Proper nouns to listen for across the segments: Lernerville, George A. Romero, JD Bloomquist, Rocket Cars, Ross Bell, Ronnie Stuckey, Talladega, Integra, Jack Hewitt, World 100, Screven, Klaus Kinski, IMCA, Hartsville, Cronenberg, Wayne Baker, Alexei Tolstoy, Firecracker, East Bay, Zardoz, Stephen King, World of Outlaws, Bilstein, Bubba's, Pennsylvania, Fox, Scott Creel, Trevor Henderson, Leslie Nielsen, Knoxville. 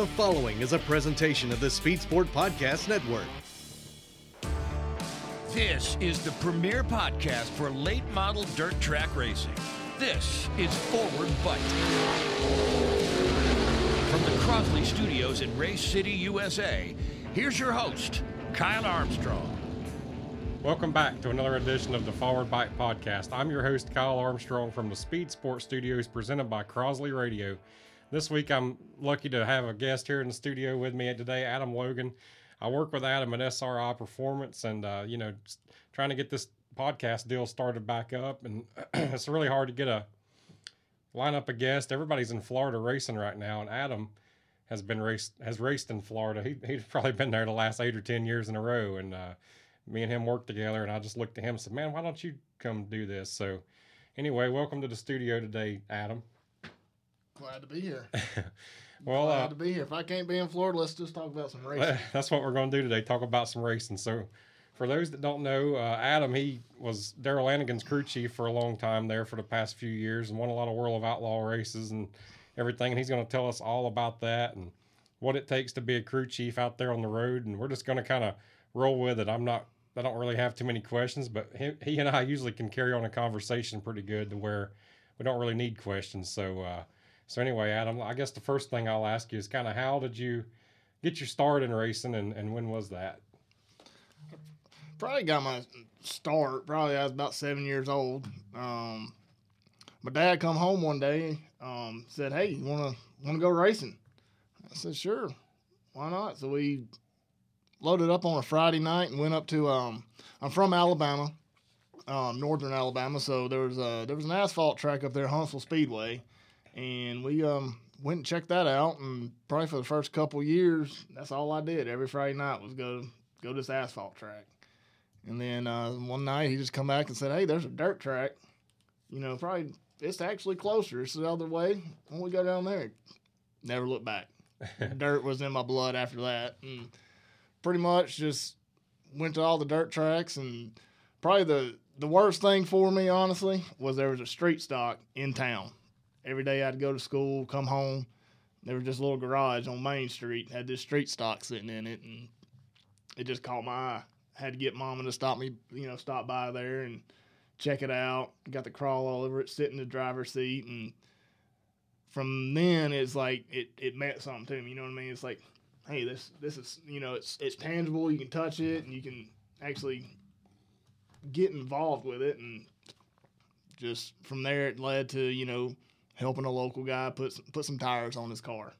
The following is a presentation of the Speed Sport Podcast Network. This is the premier podcast for late model dirt track racing. This is Forward Bike. From the Crosley Studios in Race City, USA, here's your host, Kyle Armstrong. Welcome back to another edition of the Forward Bike Podcast. I'm your host, Kyle Armstrong, from the Speed Sport Studios, presented by Crosley Radio. This week, I'm lucky to have a guest here in the studio with me today, Adam Logan. I work with Adam at SRI Performance and, trying to get this podcast deal started back up. And it's really hard to get a line up a guest. Everybody's in Florida racing right now. And Adam has been raced in Florida. He's probably been there the last 8 or 10 years in a row. And me and him worked together. And I just looked at him and said, man, why don't you come do this? So anyway, welcome to the studio today, Adam. Glad to be here. Glad to be here. If I can't be in Florida, let's just talk about some racing. That's what we're going to do today, talk about some racing. So for those that don't know, Adam, he was Darrell Lanigan's crew chief for a long time there for the past few years and won a lot of World of Outlaw races and everything. And he's going to tell us all about that and what it takes to be a crew chief out there on the road. And we're just going to kind of roll with it. I don't really have too many questions, but he and I usually can carry on a conversation pretty good to where we don't really need questions. So anyway, Adam, I guess the first thing I'll ask you is kind of how did you get your start in racing and when was that? Probably got my start. Probably I was about 7 years old. My dad come home one day, said, hey, you want to go racing? I said, sure, why not? So we loaded up on a Friday night and went up to, I'm from Alabama, northern Alabama. So there was an asphalt track up there, Huntsville Speedway. And we went and checked that out, and probably for the first couple years, that's all I did. Every Friday night was go to this asphalt track. And then one night he just come back and said, hey, there's a dirt track. Probably it's actually closer. It's the other way. Why don't we go down there? Never looked back. Dirt was in my blood after that. And pretty much just went to all the dirt tracks, and probably the worst thing for me, honestly, was there was a street stock in town. Every day I'd go to school, come home. There was just a little garage on Main Street. Had this street stock sitting in it, and it just caught my eye. Had to get Mama to stop me, stop by there and check it out. Got to crawl all over it, sit in the driver's seat. And from then, it's like it meant something to me. You know what I mean? It's like, hey, this is, it's tangible. You can touch it, and you can actually get involved with it. And just from there, it led to, helping a local guy put some tires on his car,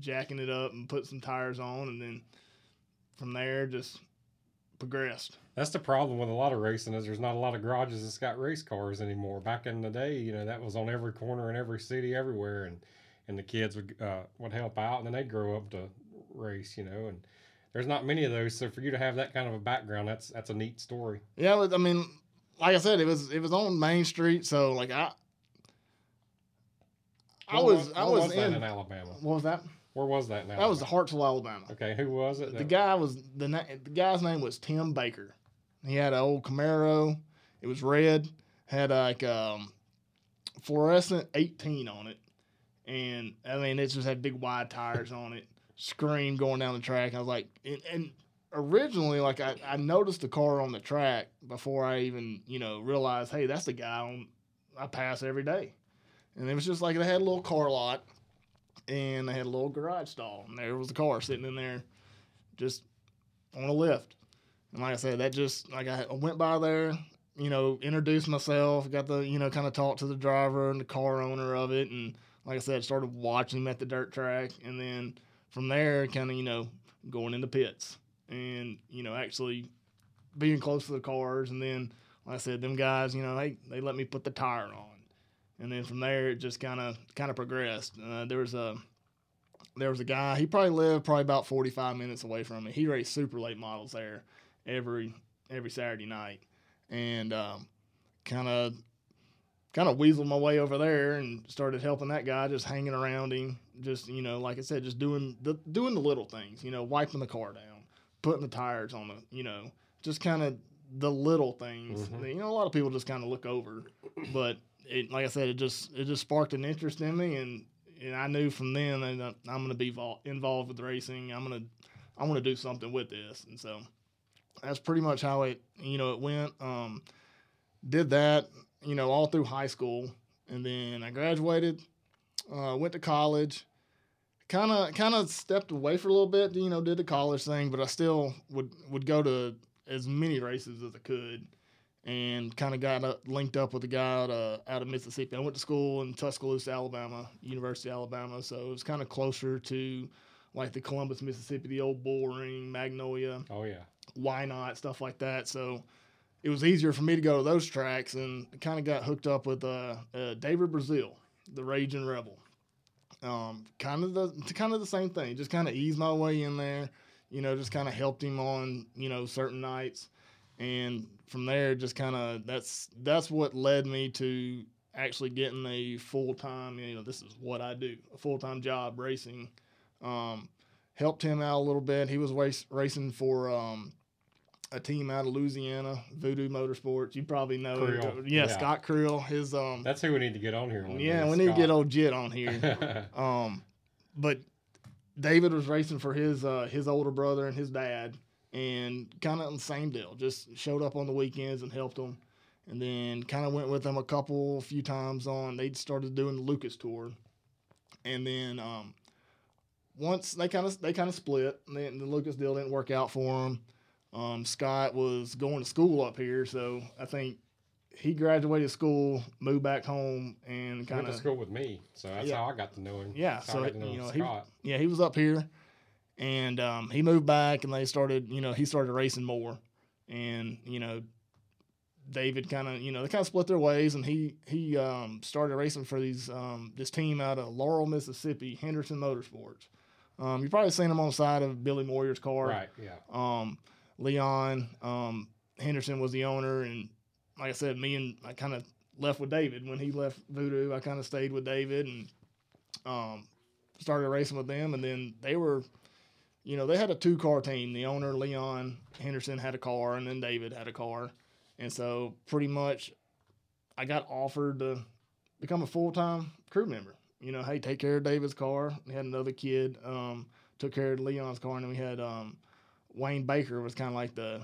jacking it up and put some tires on, and then from there just progressed. That's the problem with a lot of racing is there's not a lot of garages that's got race cars anymore. Back in the day, that was on every corner in every city everywhere, and the kids would help out, and then they'd grow up to race, and there's not many of those. So for you to have that kind of a background, that's a neat story. Yeah, I mean, like I said, it was on Main Street, so like I was in Alabama. What was that? Where was that in Alabama? That was Hartsville, Alabama. Okay, who was it? The guy's name was Tim Baker. He had an old Camaro. It was red. Had like fluorescent 18 on it, and I mean it just had big wide tires on it. Screamed going down the track. I was like, and originally like I noticed the car on the track before I even realized, hey, that's the guy I pass every day. And it was just like they had a little car lot, and they had a little garage stall, and there was a car sitting in there just on a lift. And like I said, that just, like I went by there, introduced myself, got the, kind of talked to the driver and the car owner of it. And like I said, started watching him at the dirt track. And then from there, kind of, going into pits and, actually being close to the cars. And then, like I said, them guys, they let me put the tire on. And then from there, it just kind of progressed. There was a guy. He probably lived about 45 minutes away from me. He raced super late models there every Saturday night, and kind of weaseled my way over there and started helping that guy, just hanging around him, just like I said, just doing the little things, wiping the car down, putting the tires on the, just kind of the little things. Mm-hmm. A lot of people just kind of look over, but. It, like I said, it just sparked an interest in me, and and I knew from then that I'm going to be involved with racing. I want to do something with this, and so that's pretty much how it went. Did that, all through high school, and then I graduated, went to college, kind of stepped away for a little bit, did the college thing, but I still would go to as many races as I could, and kind of got linked up with a guy out of Mississippi. I went to school in Tuscaloosa, Alabama, University of Alabama, so it was kind of closer to like the Columbus, Mississippi, the old Bull Ring, Magnolia. Oh, yeah. Why not? Stuff like that. So it was easier for me to go to those tracks, and kind of got hooked up with David Brazil, the Raging Rebel. Kind of the same thing. Just kind of eased my way in there, just kind of helped him on, certain nights. And from there, just kind of that's what led me to actually getting a full-time, this is what I do, a full-time job racing. Helped him out a little bit. He was racing for a team out of Louisiana, Voodoo Motorsports. You probably know Creel. Yeah, Scott Creel. His that's who we need to get on here. We need to get old Jit on here. But David was racing for his older brother and his dad, and kind of on the same deal. Just showed up on the weekends and helped him, and then kind of went with him a few times on. They started doing the Lucas tour, and then once they kind of split, and the Lucas deal didn't work out for him. Scott was going to school up here, so I think he graduated school, moved back home, and kind of went to school with me. So that's how I got to know him. Yeah, that's so Scott. He was up here, and he moved back, and they started. He started racing more, and David kind of they kind of split their ways, and he started racing for these this team out of Laurel, Mississippi, Henderson Motorsports. You've probably seen him on the side of Billy Moyer's car. Right, yeah. Leon, Henderson was the owner, and like I said, I kind of left with David. When he left Voodoo, I kind of stayed with David and started racing with them. And then they were, they had a two-car team. The owner, Leon, Henderson had a car, and then David had a car. And so pretty much I got offered to become a full-time crew member. Hey, take care of David's car. We had another kid, took care of Leon's car, and then we had Wayne Baker was kind of like the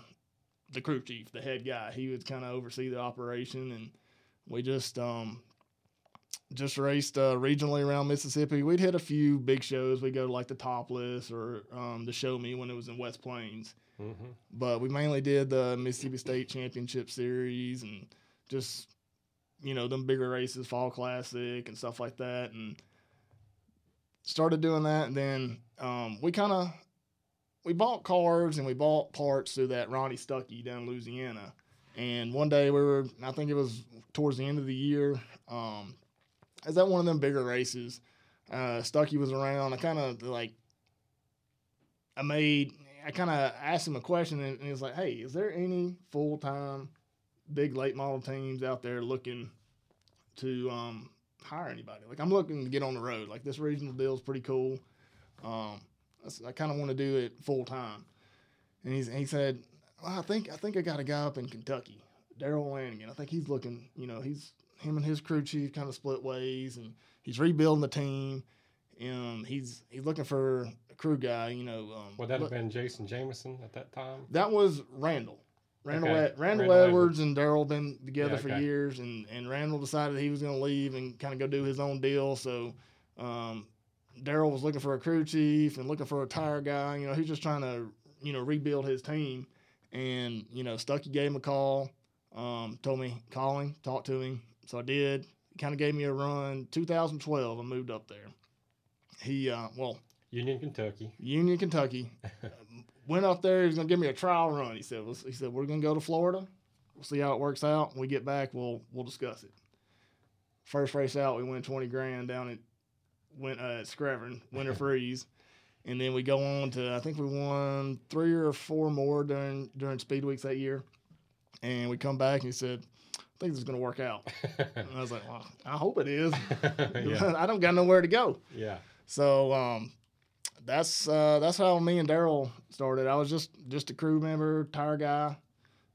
crew chief, the head guy. He would kind of oversee the operation, and we just raced regionally around Mississippi. We'd hit a few big shows. We'd go to like the Topless or the Show Me when it was in West Plains. Mm-hmm. But we mainly did the Mississippi State Championship Series and just – them bigger races, Fall Classic and stuff like that, and started doing that. And then we bought cars and we bought parts through that Ronnie Stuckey down in Louisiana. And one day I think it was towards the end of the year, is that one of them bigger races? Stuckey was around. I kind of asked him a question, and he was like, "Hey, is there any full-time big late model teams out there looking to hire anybody? Like, I'm looking to get on the road. Like, this regional deal is pretty cool. I kind of want to do it full time." And he said, "Well, I think I got a guy up in Kentucky, Darrell Lanigan. I think he's looking. Him and his crew chief kind of split ways, and he's rebuilding the team. He's looking for a crew guy. Would that have been Jason Jameson at that time? That was Randall." Randall Edwards and Darrell been together for years, and Randall decided he was going to leave and kind of go do his own deal. So Darrell was looking for a crew chief and looking for a tire guy. He's just trying to rebuild his team. And Stuckey gave him a call, told me call him, talk to him. So I did. He kind of gave me a run. 2012, I moved up there. He Union, Kentucky. Went up there. He was going to give me a trial run. He said, "We're going to go to Florida. We'll see how it works out. When we get back, we'll discuss it." First race out, we win $20,000 down at Screven, winter freeze. And then we go on to, I think we won 3 or 4 more during Speed Weeks that year. And we come back, and he said, "I think this is going to work out." And I was like, "Well, I hope it is." I don't got nowhere to go. Yeah. So, that's how me and Darrell started. I was just a crew member, tire guy,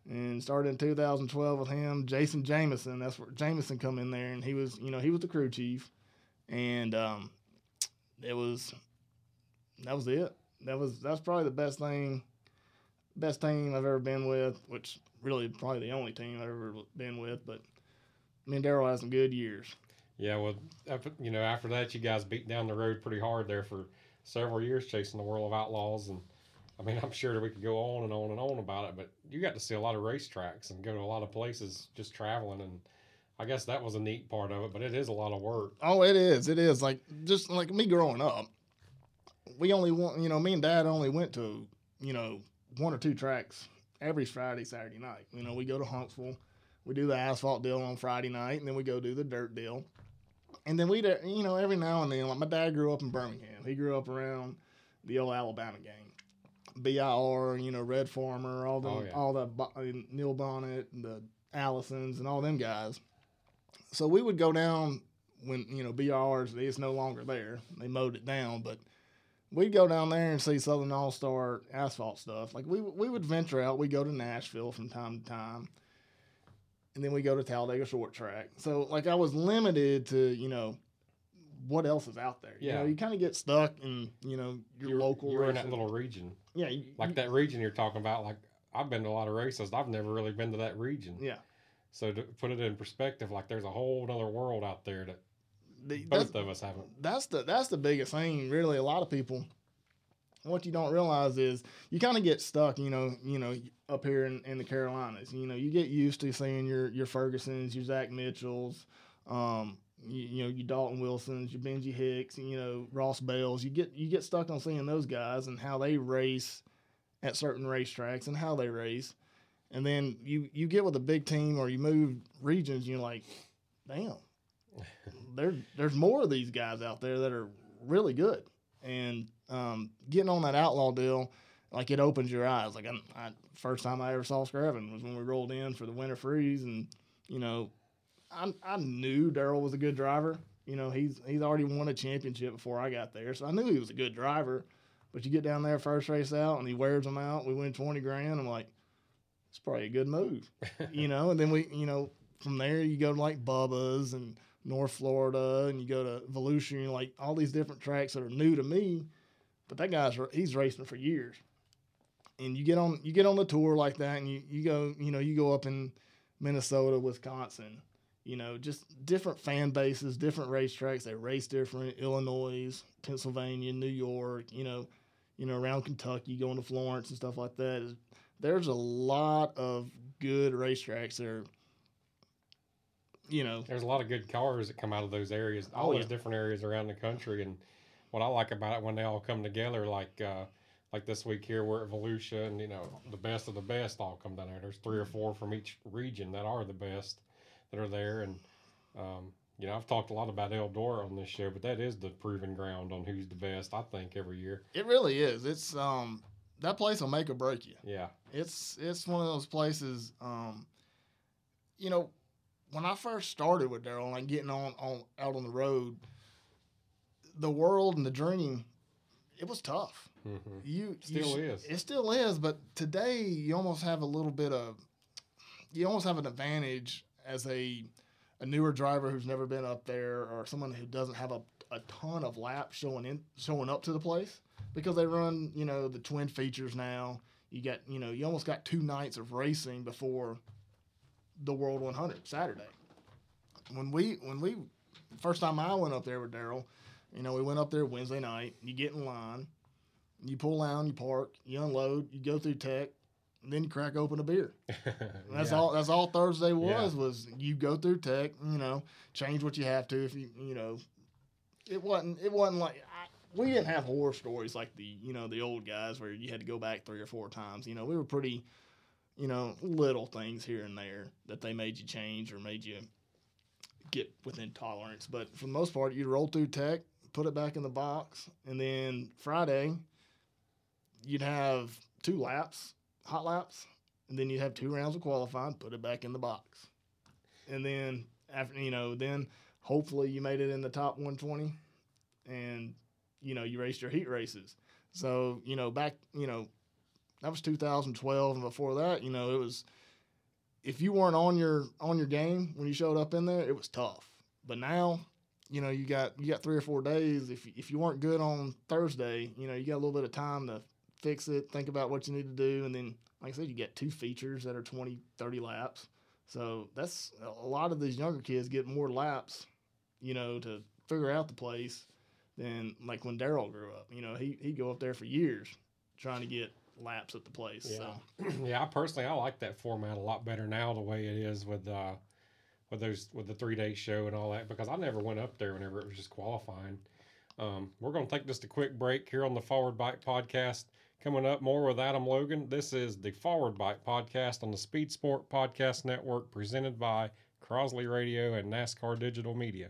and started in 2012 with him. Jason Jameson, that's where Jameson come in there, and he was the crew chief, and that was it. That's probably the best team I've ever been with, which really probably the only team I've ever been with. But me and Darrell had some good years. Yeah, well, after that, you guys beat down the road pretty hard there for several years chasing the World of Outlaws. And, I mean, I'm sure that we could go on and on and on about it, but you got to see a lot of racetracks and go to a lot of places just traveling. And I guess that was a neat part of it, but it is a lot of work. Oh, it is. It is. Like, just like me growing up, we only went, me and Dad only went to, one or two tracks every Friday, Saturday night. We go to Huntsville. We do the asphalt deal on Friday night, and then we go do the dirt deal. And then we, every now and then, like my dad grew up in Birmingham. He grew up around the old Alabama gang, BIR, Red Farmer, all them, all the Neil Bonnet, and the Allisons, and all them guys. So we would go down when BIR's is no longer there. They mowed it down, but we'd go down there and see Southern All Star asphalt stuff. Like we would venture out. We go to Nashville from time to time. And then we go to Talladega Short Track. So, I was limited to, what else is out there. Yeah. You kind of get stuck in, your local races. You're in that little region. Yeah. That region you're talking about, I've been to a lot of races. I've never really been to that region. Yeah. So, to put it in perspective, there's a whole other world out there that both of us haven't. That's the biggest thing, really. A lot of people, what you don't realize is you kind of get stuck, up here in the Carolinas. You get used to seeing your Fergusons, your Zach Mitchells, your Dalton Wilsons, your Benji Hicks, Ross Bells. You get stuck on seeing those guys and how they race at certain racetracks and how they race. And then you get with a big team or you move regions and you're like, damn, there's more of these guys out there that are really good. And getting on that outlaw deal, it opens your eyes. I first time I ever saw Screven was when we rolled in for the winter freeze, and I knew Darrell was a good driver. He's already won a championship before I got there, so I knew he was a good driver. But you get down there first race out, and he wears them out. We win $20,000. I'm like, it's probably a good move, And then we, from there you go to Bubba's and North Florida, and you go to Volusia, and all these different tracks that are new to me. But that he's racing for years. And you get on the tour like that, and you go up in Minnesota, Wisconsin, just different fan bases, different racetracks. They race different. Illinois, Pennsylvania, New York, around Kentucky, going to Florence and stuff like that. There's a lot of good racetracks there. There's a lot of good cars that come out of those areas, all those different areas around the country. And what I like about it when they all come together, like this week here, we're at Volusia, and the best of the best all come down there. There's 3 or 4 from each region that are the best that are there, and I've talked a lot about Eldora on this show, but that is the proving ground on who's the best. I think every year it really is. It's that place will make or break you. Yeah, it's one of those places. When I first started with Darrell, getting on out on the road, the world and the dream, it was tough. Mm-hmm. It still is. It still is, but today you almost have a little bit of, an advantage as a newer driver who's never been up there, or someone who doesn't have a ton of laps showing up to the place, because they run the twin features now. You got you almost got 2 nights of racing before the World 100 Saturday. When we first time I went up there with Darrell. We went up there Wednesday night. You get in line. You pull down, you park, you unload, you go through tech, and then you crack open a beer. That's all Thursday was you go through tech, change what you have to if you. It wasn't like we didn't have horror stories like the old guys where you had to go back 3 or 4 times. We were pretty, little things here and there that they made you change or made you get within tolerance. But for the most part, you roll through tech, put it back in the box, and then Friday you'd have 2 laps, hot laps, and then you'd have 2 rounds of qualifying, put it back in the box. And then after then hopefully you made it in the top 120 and you raced your heat races. So, back, that was 2012, and before that, it was, if you weren't on your game when you showed up in there, it was tough. But now you know, you got 3 or 4 days. If you weren't good on Thursday, you know, you got a little bit of time to fix it, think about what you need to do. And then, like I said, you got 2 features that are 20, 30 laps. So that's a lot of these younger kids get more laps, you know, to figure out the place than like when Darrell grew up. You know, he'd go up there for years trying to get laps at the place. Yeah. So yeah, I like that format a lot better now, the way it is with the 3-day show and all that, because I never went up there whenever it was just qualifying. We're going to take just a quick break here on the Forward Bike Podcast. Coming up, more with Adam Logan. This is the Forward Bike Podcast on the Speed Sport Podcast Network, presented by Crosley Radio and NASCAR Digital Media.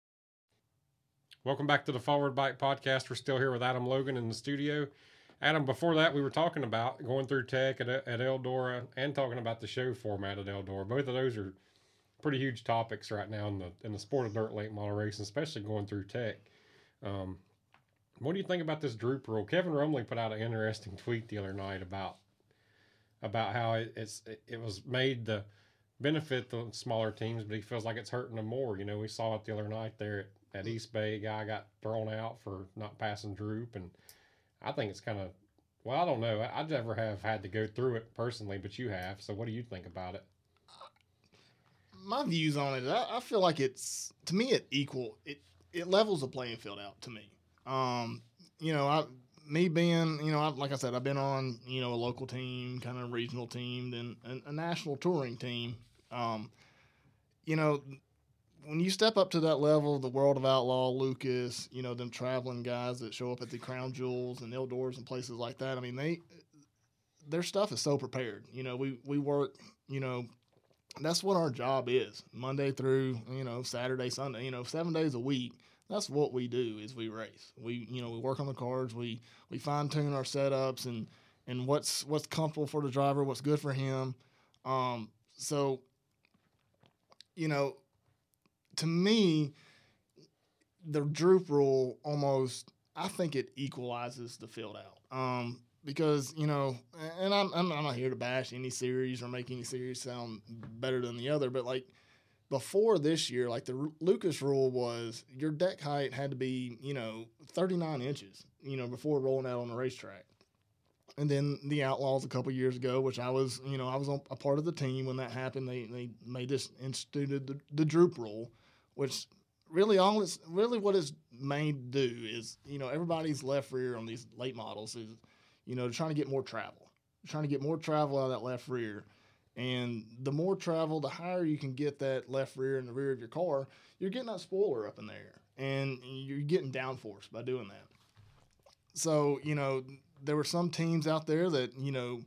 Welcome back to the Forward Bike Podcast. We're still here with Adam Logan in the studio. Adam, before that, we were talking about going through tech at Eldora and talking about the show format at Eldora. Both of those are pretty huge topics right now in the sport of dirt late model racing, especially going through tech. What do you think about this droop rule? Kevin Rumley put out an interesting tweet the other night about how it was made to benefit the smaller teams, but he feels like it's hurting them more. You know, we saw it the other night there at East Bay. A guy got thrown out for not passing droop, and I think it's kind of, well, I don't know. I never have had to go through it personally, but you have. So what do you think about it? My views on it, I feel like it's, to me, it levels the playing field out to me. You know, like I said, I've been on, you know, a local team, kind of regional team, then a national touring team. You know, when you step up to that level, the World of Outlaw, Lucas, you know, them traveling guys that show up at the Crown Jewels and Eldors and places like that, I mean, their stuff is so prepared. You know, we work, you know, that's what our job is, Monday through, you know, Saturday, Sunday, you know, 7 days a week. That's what we do is we race. We work on the cars, we fine-tune our setups and what's comfortable for the driver, what's good for him. So, you know, to me, the droop rule almost, I think it equalizes the field out. Because, you know, and I'm not here to bash any series or make any series sound better than the other, but, like, before this year, like the Lucas rule was your deck height had to be, you know, 39 inches, you know, before rolling out on the racetrack. And then the Outlaws a couple years ago, which I was on a part of the team when that happened. They made this, instituted the droop rule, which really what it's made to do is, you know, everybody's left rear on these late models is, you know, trying to get more travel, out of that left rear. And the more travel, the higher you can get that left rear in the rear of your car, you're getting that spoiler up in the air. And you're getting downforce by doing that. So, you know, there were some teams out there that, you know,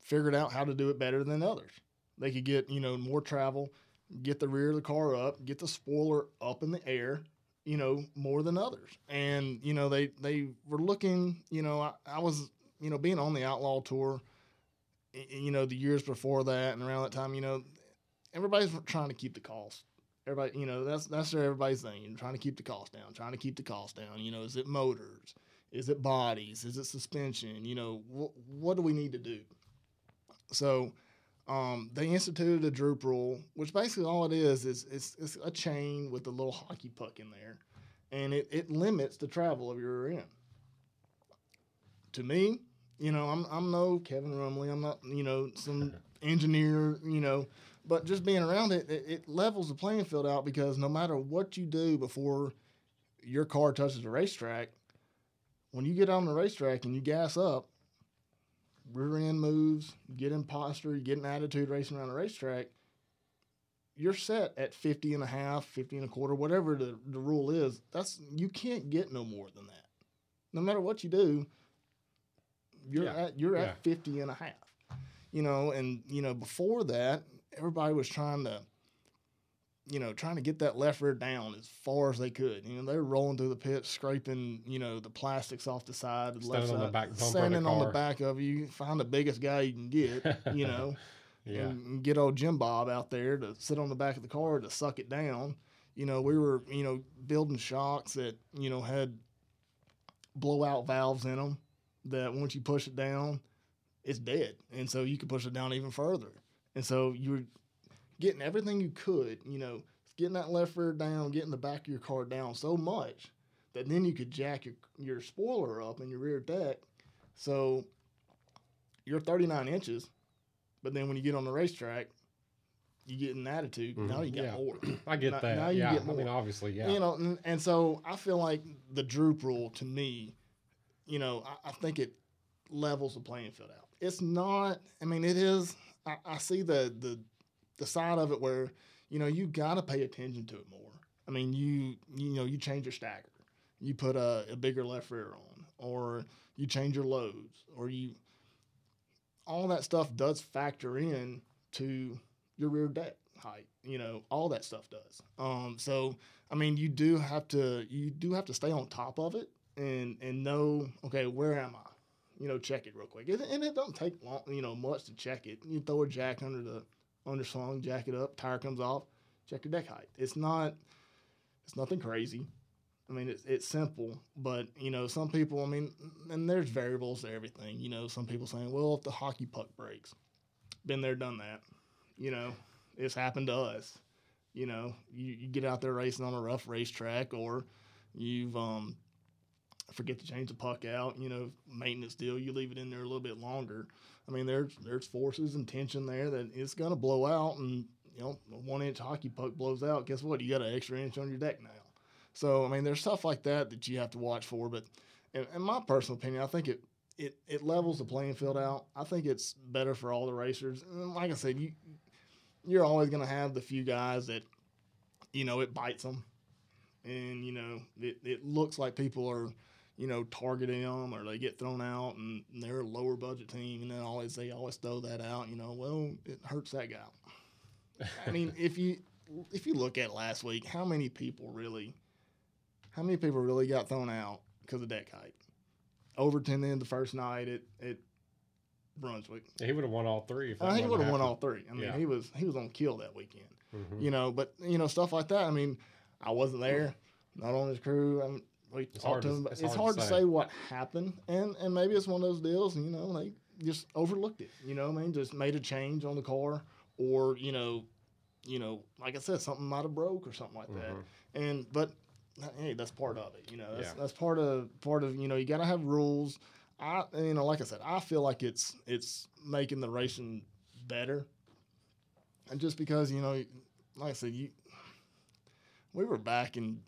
figured out how to do it better than others. They could get, you know, more travel, get the rear of the car up, get the spoiler up in the air, you know, more than others. And, you know, they were looking, you know, I was, you know, being on the Outlaw Tour, you know, the years before that and around that time, you know, everybody's trying to keep the cost. Everybody, you know, that's everybody's thing. You're trying to keep the cost down, You know, is it motors? Is it bodies? Is it suspension? You know, what do we need to do? So they instituted a droop rule, which basically all it is it's a chain with a little hockey puck in there, and it limits the travel of your rear end. To me, you know, I'm no Kevin Rumley. I'm not, you know, some engineer, you know. But just being around it levels the playing field out because no matter what you do before your car touches the racetrack, when you get on the racetrack and you gas up, rear end moves, you get in posture, you get an attitude racing around the racetrack, you're set at 50 and a half, 50 and a quarter, whatever the rule is. You can't get no more than that. No matter what you do, you're at 50 and a half, you know, and, you know, before that, everybody was trying to, you know, trying to get that left rear down as far as they could. You know, they were rolling through the pits, scraping, you know, the plastics off the side, the left side, standing on the back of you. Find the biggest guy you can get, you know, yeah. And get old Jim Bob out there to sit on the back of the car to suck it down. You know, we were, you know, building shocks that, you know, had blowout valves in them that once you push it down, it's dead. And so you could push it down even further. And so you were getting everything you could, you know, getting that left rear down, getting the back of your car down so much that then you could jack your spoiler up in your rear deck. So you're 39 inches, but then when you get on the racetrack, you get an attitude. Mm-hmm. Now you got more. I get that. Now you get more. I mean, obviously, yeah. You know, and so I feel like the droop rule to me, you know, I think it levels the playing field out. It's not, I mean, it is, I see the side of it where, you know, you got to pay attention to it more. I mean, you know, you change your stagger. You put a bigger left rear on, or you change your loads, or you – all that stuff does factor in to your rear deck height. You know, all that stuff does. So, I mean, you do have to stay on top of it and know, okay, where am I? You know, check it real quick. And it don't take long, you know, much to check it. You throw a jack under the – underslung, jack it up, tire comes off, check your deck height. It's nothing crazy. I mean, it's simple, but, you know, some people, I mean, and there's variables to everything. You know, some people saying, well, if the hockey puck breaks, been there, done that. You know, it's happened to us. You know, you get out there racing on a rough racetrack, or you've forget to change the puck out, you know, maintenance deal, you leave it in there a little bit longer. I mean, there's forces and tension there that it's going to blow out, and, you know, a 1-inch hockey puck blows out. Guess what? You got an extra inch on your deck now. So, I mean, there's stuff like that that you have to watch for. But in my personal opinion, I think it levels the playing field out. I think it's better for all the racers. And like I said, you're always going to have the few guys that, you know, it bites them. And, you know, it looks like people are – you know, targeting them, or they get thrown out, and they're a lower budget team, and then they always throw that out. You know, well, it hurts that guy. I mean, if you look at last week, how many people really got thrown out because of deck height? Overton in the first night at Brunswick. He would have won all three. He would have won all three. I mean, yeah. he was on kill that weekend. Mm-hmm. You know, but you know, stuff like that. I mean, I wasn't there, not on his crew. I mean, It's hard to say what happened, and maybe it's one of those deals, you know, they just overlooked it, you know what I mean, just made a change on the car, or, you know, like I said, something might have broke or something like mm-hmm. that, but hey, that's part of it, you know, that's part of, you know, you got to have rules. You know, like I said, I feel like it's making the racing better, and just because, you know, like I said, we were back in,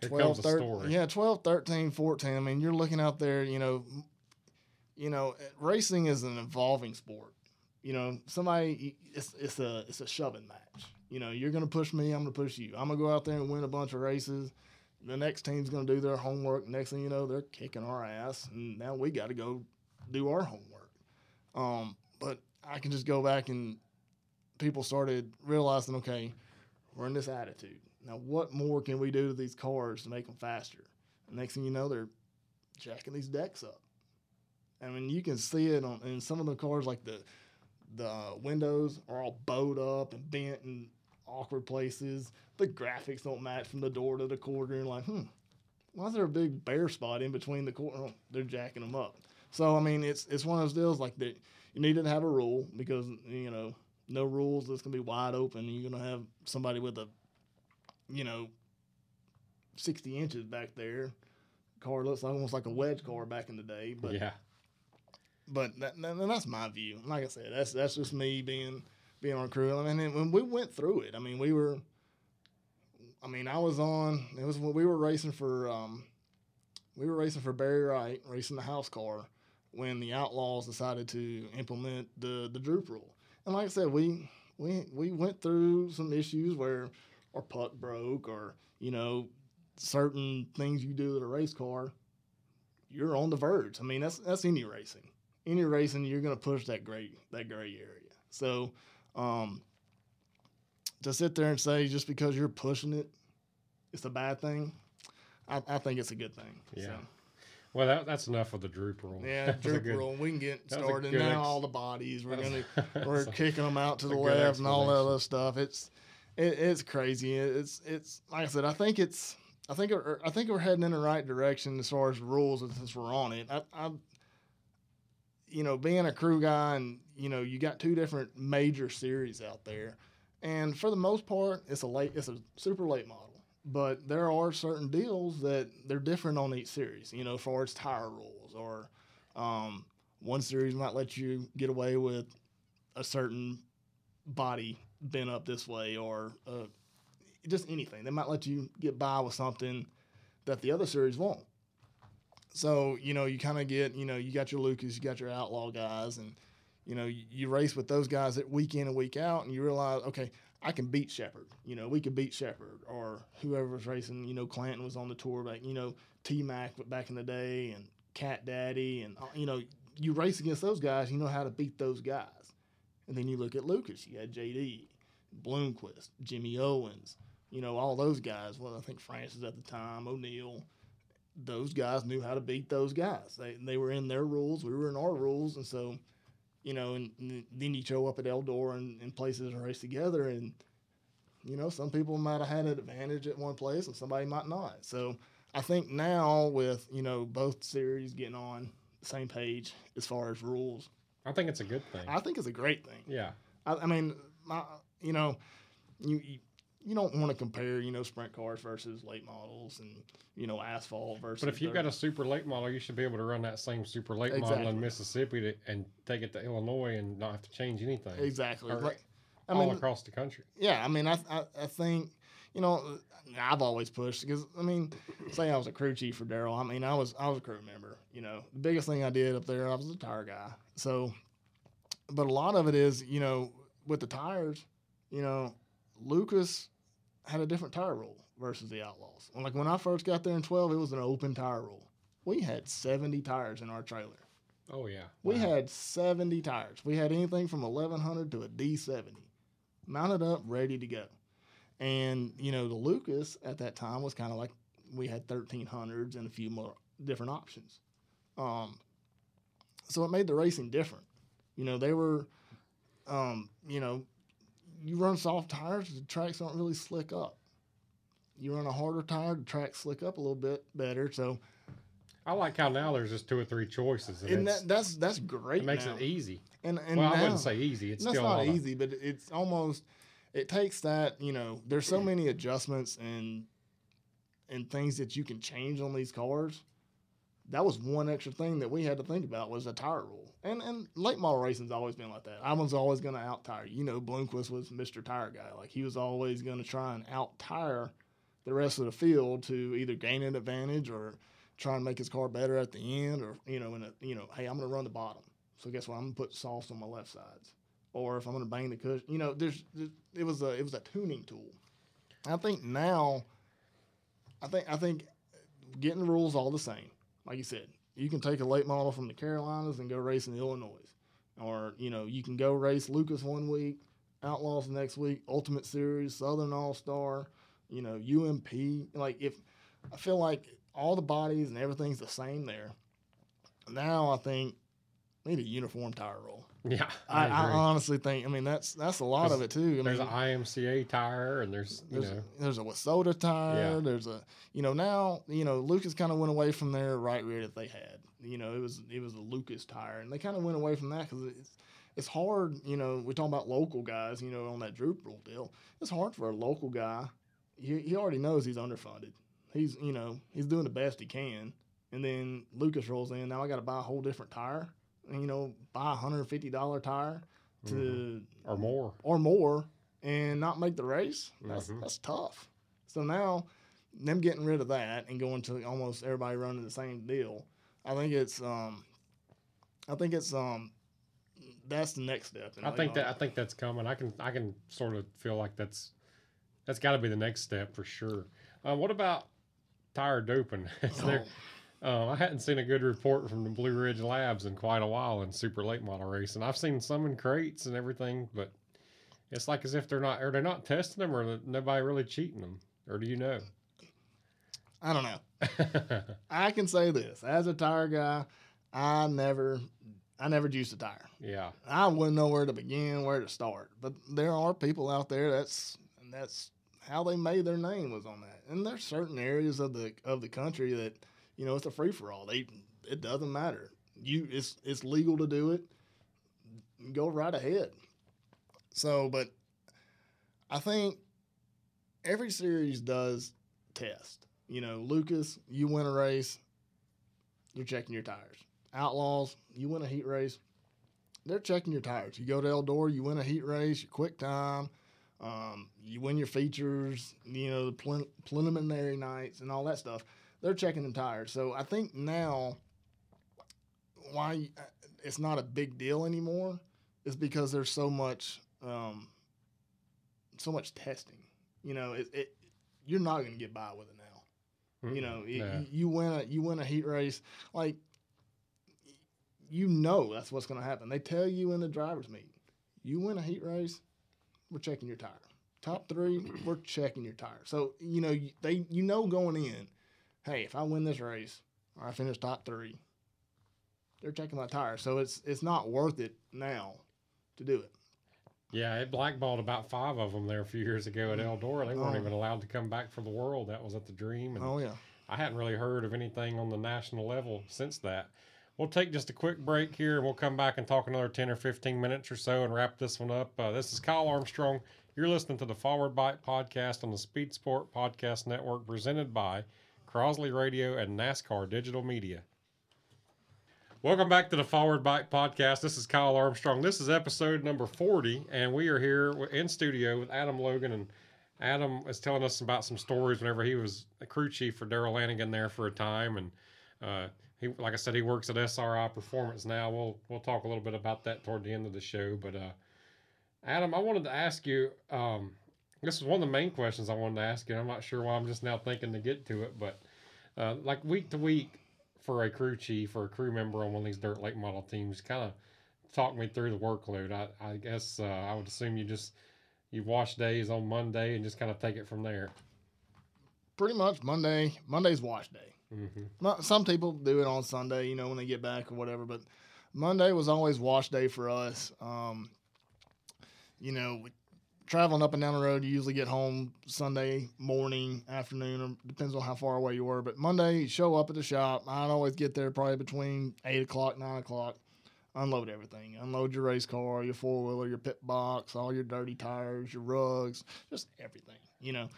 12, 13, yeah, 12, 13, 14. I mean, you're looking out there, you know, racing is an evolving sport. You know, somebody, it's a shoving match. You know, you're going to push me, I'm going to push you. I'm going to go out there and win a bunch of races. The next team's going to do their homework. Next thing you know, they're kicking our ass, and now we got to go do our homework. But I can just go back, and people started realizing, okay, we're in this attitude. Now, what more can we do to these cars to make them faster? And next thing you know, they're jacking these decks up. I mean, you can see it in some of the cars, like the windows are all bowed up and bent in awkward places. The graphics don't match from the door to the quarter. And like, why is there a big bare spot in between the quarter? Oh, they're jacking them up. So, I mean, it's one of those deals like that. You need to have a rule because, you know, no rules, this can be wide open. You're going to have somebody with a, you know, 60 inches back there. Car looks like, almost like a wedge car back in the day. But yeah. But that's my view. Like I said, that's just me being on crew. I mean, when we went through it, I mean, we were racing for Barry Wright, racing the house car, when the Outlaws decided to implement the droop rule. And like I said, we went through some issues where our puck broke, or, you know, certain things you do at a race car, you're on the verge. I mean, that's any racing. Any racing, you're going to push that gray area. So, to sit there and say just because you're pushing it, it's a bad thing, I think it's a good thing. Yeah. So. Well, that's enough of the droop rule. Yeah, droop rule. We can get started now. All the bodies, we're kicking them out to the left and all that other stuff. It's crazy. It's like I said. I think we're heading in the right direction as far as rules since we're on it. I being a crew guy, and you got two different major series out there, and for the most part, it's a super late model. But there are certain deals that they're different on each series, as far as tire rules, or one series might let you get away with a certain body bent up this way, or just anything. They might let you get by with something that the other series won't. So, you kind of get, you got your Lucas, you got your Outlaw guys, and, you race with those guys that week in and week out, and you realize, okay, I can beat Shepard. We could beat Shepard or whoever was racing. Clanton was on the tour back. T-Mac back in the day, and Cat Daddy, and you race against those guys. You know how to beat those guys. And then you look at Lucas. You had JD, Bloomquist, Jimmy Owens. All those guys. Well, I think Francis at the time, O'Neill. Those guys knew how to beat those guys. They were in their rules. We were in our rules, and so. And then you show up at Eldora and places and race together, and, some people might have had an advantage at one place and somebody might not. So I think now with, both series getting on the same page as far as rules. I think it's a good thing. I think it's a great thing. Yeah. I mean, you don't want to compare, sprint cars versus late models and, asphalt versus... But if you've got a super late model, you should be able to run that same super late model in Mississippi and take it to Illinois and not have to change anything. Exactly. Across the country. Yeah, I mean, I think, I've always pushed because, say I was a crew chief for Darrell. I was a crew member. The biggest thing I did up there, I was a tire guy. So, but a lot of it is, with the tires, Lucas... had a different tire rule versus the Outlaws. Like when I first got there in 12, it was an open tire rule. We had 70 tires in our trailer. Oh, yeah. We had 70 tires. We had anything from 1100 to a D70, mounted up, ready to go. And, the Lucas at that time was kind of like we had 1300s and a few more different options. So it made the racing different. They were, you run soft tires, the tracks don't really slick up. You run a harder tire, the tracks slick up a little bit better. So, I like how now there's just two or three choices, and that's great. It makes it easy. And I wouldn't say easy. It's still not easy, but it's almost. It takes that There's so many adjustments and things that you can change on these cars. That was one extra thing that we had to think about was the tire rule. And late model racing's always been like that. I was always going to out-tire. Bloomquist was Mr. Tire Guy. Like, he was always going to try and out-tire the rest of the field to either gain an advantage or try and make his car better at the end or, hey, I'm going to run the bottom. So guess what? I'm going to put softs on my left sides. Or if I'm going to bang the cushion. It was a tuning tool. I think now, I think getting the rules all the same. Like you said, you can take a late model from the Carolinas and go race in Illinois. Or, you can go race Lucas one week, Outlaws the next week, Ultimate Series, Southern All-Star, UMP. Like, if I feel like all the bodies and everything's the same there, now I think we need a uniform tire roll. Yeah, I honestly think, that's a lot of it, too. There's an IMCA tire, and there's a Wasoda tire. Yeah. There's a, now, Lucas kind of went away from their right rear that they had. It was a Lucas tire, and they kind of went away from that because it's hard, we're talking about local guys, on that droop rule deal. It's hard for a local guy. He already knows he's underfunded. He's, he's doing the best he can, and then Lucas rolls in. Now I got to buy a whole different tire. Buy a $150 tire to or more and not make the race. That's tough. So now them getting rid of that and going to almost everybody running the same deal. I think it's that's the next step. I think that's coming. I can sort of feel like that's got to be the next step for sure. What about tire doping? I hadn't seen a good report from the Blue Ridge Labs in quite a while in super late model racing. I've seen some in crates and everything, but It's like as if they're not, or they're not testing them, or nobody really cheating them. Or do you know? I don't know. I can say this. As a tire guy, I never juiced a tire. Yeah. I wouldn't know where to begin, where to start. But there are people out there that's how they made their name was on that. And there's certain areas of the country that, you know, it's a free for all. It doesn't matter. It's legal to do it. Go right ahead. So, but I think every series does test. You know, Lucas, you win a race, you're checking your tires. Outlaws, you win a heat race, they're checking your tires. You go to Eldora, you win a heat race, your quick time, you win your features, you know, the preliminary nights and all that stuff. They're checking the tires. So I think now why it's not a big deal anymore is because there's so much testing. You know, you're not going to get by with it now. Mm-hmm. You know, you win a heat race, like, you know that's what's going to happen. They tell you in the driver's meeting, you win a heat race, we're checking your tire. Top three, we're checking your tire. So, you know, going in, hey, if I win this race or I finish top three, they're checking my tire. So it's not worth it now to do it. Yeah, it blackballed about five of them there a few years ago at Eldora. They weren't even allowed to come back for the World. That was at the Dream. And oh, yeah. I hadn't really heard of anything on the national level since that. We'll take just a quick break here, and we'll come back and talk another 10 or 15 minutes or so and wrap this one up. This is Kyle Armstrong. You're listening to the Forward Bike Podcast on the Speed Sport Podcast Network, presented by Crosley Radio and NASCAR Digital Media. Welcome back to the Forward Bike Podcast. This is Kyle Armstrong. This is episode number 40, and we are here in studio with Adam Logan. And Adam is telling us about some stories whenever he was a crew chief for Darrell Lanigan there for a time, and he, like I said, he works at SRI Performance now. We'll talk a little bit about that toward the end of the show. But Adam, I wanted to ask you, this is one of the main questions I wanted to ask you, and I'm not sure why I'm just now thinking to get to it, but like week to week for a crew chief or a crew member on one of these dirt late model teams, kind of talk me through the workload. I guess I would assume you wash days on Monday and just kind of take it from there. Pretty much Monday's wash day. Mm-hmm. Some people do it on Sunday, you know, when they get back or whatever, but Monday was always wash day for us. You know, traveling up and down the road, you usually get home Sunday morning, afternoon, or depends on how far away you were. But Monday, you show up at the shop. I'd always get there probably between 8 o'clock, 9 o'clock, unload everything. Unload your race car, your four-wheeler, your pit box, all your dirty tires, your rugs, just everything, you know.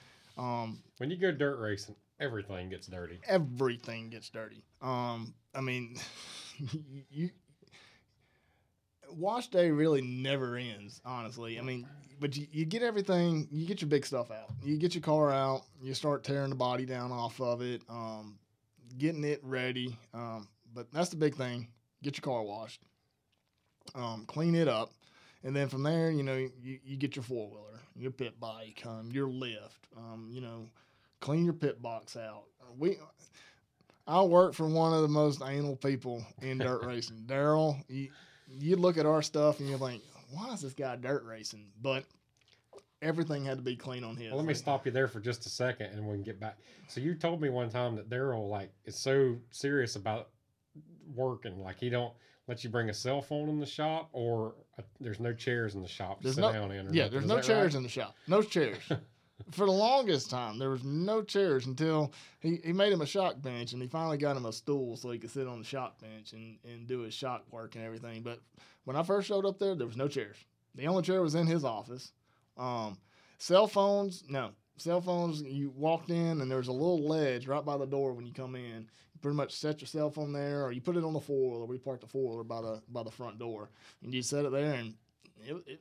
When you go dirt racing, everything gets dirty. Everything gets dirty. I mean, wash day really never ends, honestly. I mean, but you get everything. You get your big stuff out. You get your car out. You start tearing the body down off of it, getting it ready. But that's the big thing. Get your car washed. Clean it up. And then from there, you know, you get your four-wheeler, your pit bike, your lift, you know, clean your pit box out. I work for one of the most anal people in dirt racing. Darrell, you look at our stuff and you're like, why is this guy dirt racing? But everything had to be clean on his. Well, let me stop you there for just a second and we can get back. So you told me one time that Darrell, like, is so serious about working. Like, he don't let you bring a cell phone in the shop, or there's no chairs in the shop to sit down in. Yeah, there's no chairs in the shop. No chairs. For the longest time, there was no chairs until he made him a shock bench, and he finally got him a stool so he could sit on the shock bench and do his shock work and everything. But when I first showed up there, there was no chairs. The only chair was in his office. Cell phones, no. Cell phones, you walked in, and there was a little ledge right by the door when you come in. You pretty much set your cell phone there, or you put it on the four-wheeler. We parked the four-wheeler by the front door. And you set it there, and it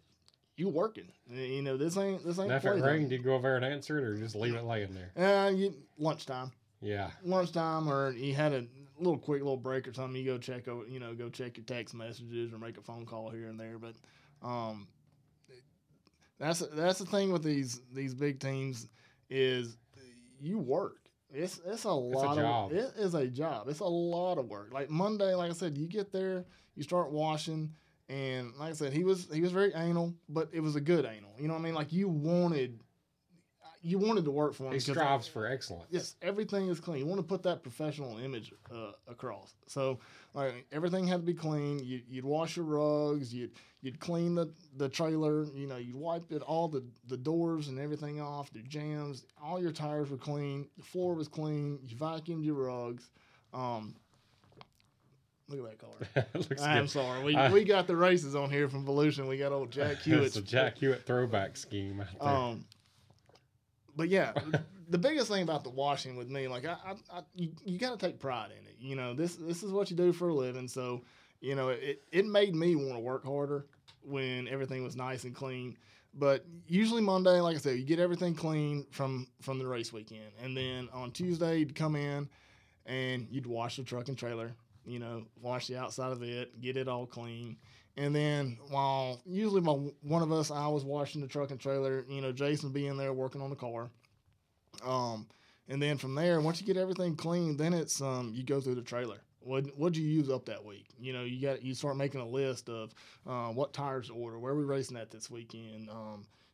you working. You know, this ain't. Now if it rained, do you go over there and answer it, or just leave it laying there? Lunchtime. Yeah. Lunchtime, or you had a quick break or something. You go check over, you know, go check your text messages or make a phone call here and there. But that's the thing with these big teams is you work. It's a lot of job. It is a job. It's a lot of work. Like Monday, like I said, you get there, you start washing. And like I said, he was very anal, but it was a good anal. You know what I mean? Like you wanted to work for him. He strives for excellence. Yes, everything is clean. You want to put that professional image across. So like everything had to be clean. You'd wash your rugs. You'd clean the trailer. You know, you'd wipe it all the doors and everything off. The jams, all your tires were clean. The floor was clean. You vacuumed your rugs. Look at that color. I'm sorry. We got the races on here from Volusia. We got old Jack Hewitt. It's a Jack Hewitt throwback scheme, I think. But yeah, the biggest thing about the washing with me, like you got to take pride in it. You know, this is what you do for a living. So, you know, it made me want to work harder when everything was nice and clean. But usually Monday, like I said, you get everything clean from the race weekend, and then on Tuesday you'd come in and you'd wash the truck and trailer. You know, wash the outside of it, get it all clean. And then while usually one of us, I was washing the truck and trailer, you know, Jason be in there working on the car. And then from there, once you get everything clean, then it's you go through the trailer. What'd you use up that week? You know, you start making a list of what tires to order, where are we racing at this weekend,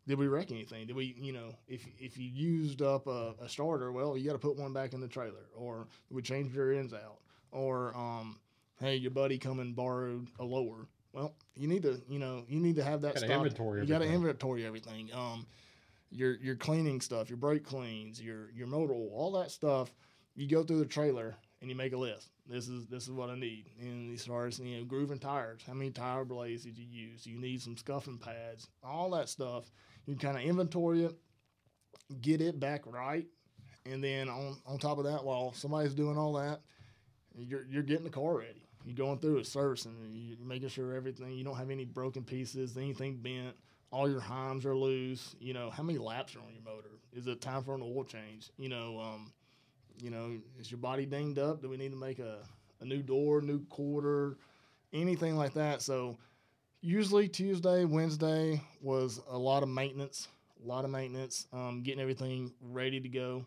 did we wreck anything? Did we, you know, if you used up a starter, well, you got to put one back in the trailer, or we changed your ends out. Or, hey, your buddy come and borrowed a lower. Well, you need to have that stock. You got to inventory everything. Your cleaning stuff, your brake cleans, your motor oil, all that stuff. You go through the trailer and you make a list. This is what I need. And you start, you know, grooving tires. How many tire blades did you use? You need some scuffing pads. All that stuff. You kind of inventory it, get it back right, and then on top of that, while somebody's doing all that, You're getting the car ready. You're going through it, servicing, and you're making sure everything, you don't have any broken pieces, anything bent, all your heims are loose. You know, how many laps are on your motor? Is it time for an oil change? You know, is your body dinged up? Do we need to make a new door, new quarter, anything like that? So usually Tuesday, Wednesday was a lot of maintenance, getting everything ready to go.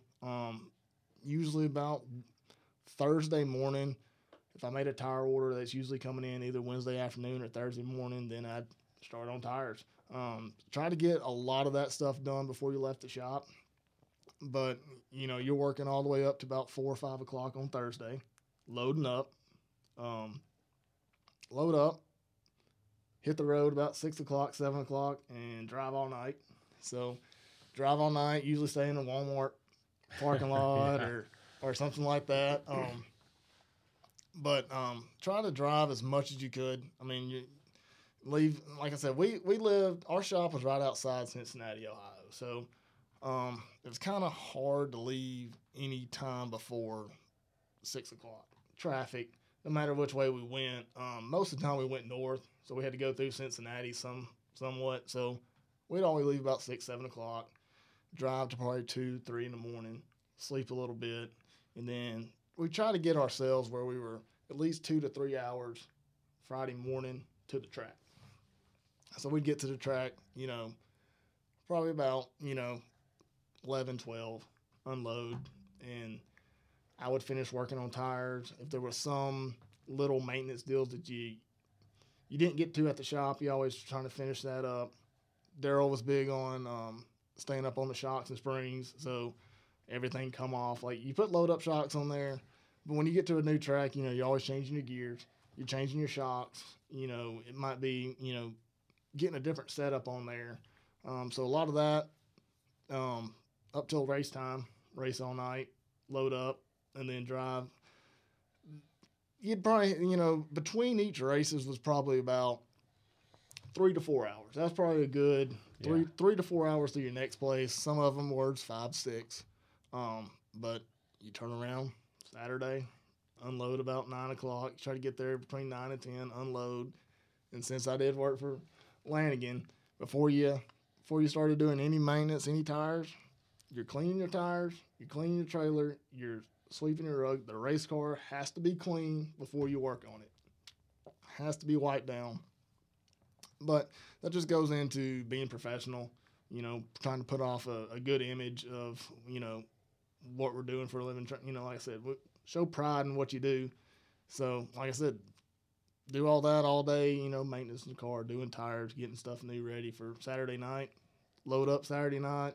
Usually about Thursday morning, if I made a tire order, that's usually coming in either Wednesday afternoon or Thursday morning, then I'd start on tires. Try to get a lot of that stuff done before you left the shop. But, you know, you're working all the way up to about 4 or 5 o'clock on Thursday, loading up. Load up, hit the road about 6 o'clock, 7 o'clock, and drive all night. So drive all night, usually stay in a Walmart parking lot yeah. or something like that. But try to drive as much as you could. I mean, you leave, like I said, our shop was right outside Cincinnati, Ohio. So it was kind of hard to leave any time before 6 o'clock. Traffic, no matter which way we went. Most of the time we went north, so we had to go through Cincinnati somewhat. So we'd always leave about 6, 7 o'clock, drive to probably 2, 3 in the morning, sleep a little bit. And then we try to get ourselves where we were at least 2 to 3 hours Friday morning to the track. So we'd get to the track, you know, probably about, you know, 11, 12, unload. And I would finish working on tires. If there were some little maintenance deals that you didn't get to at the shop, you always trying to finish that up. Darrell was big on staying up on the shocks and springs. So everything come off. Like, you put load-up shocks on there, but when you get to a new track, you know, you're always changing your gears. You're changing your shocks. You know, it might be, you know, getting a different setup on there. So a lot of that, up till race time, race all night, load up, and then drive. You'd probably, you know, between each races was probably about 3 to 4 hours. That's probably a good three to 4 hours to your next place. Some of them were 5, 6. But you turn around Saturday, unload about 9 o'clock, try to get there between 9 and 10, unload. And since I did work for Lanigan, before you started doing any maintenance, any tires, you're cleaning your tires, you're cleaning your trailer, you're sleeping your rug. The race car has to be clean before you work on it. It has to be wiped down. But that just goes into being professional, you know, trying to put off a good image of, you know, what we're doing for a living. You know, like I said, show pride in what you do. So, like I said, do all that all day, you know, maintenance in the car, doing tires, getting stuff new ready for Saturday night, load up Saturday night,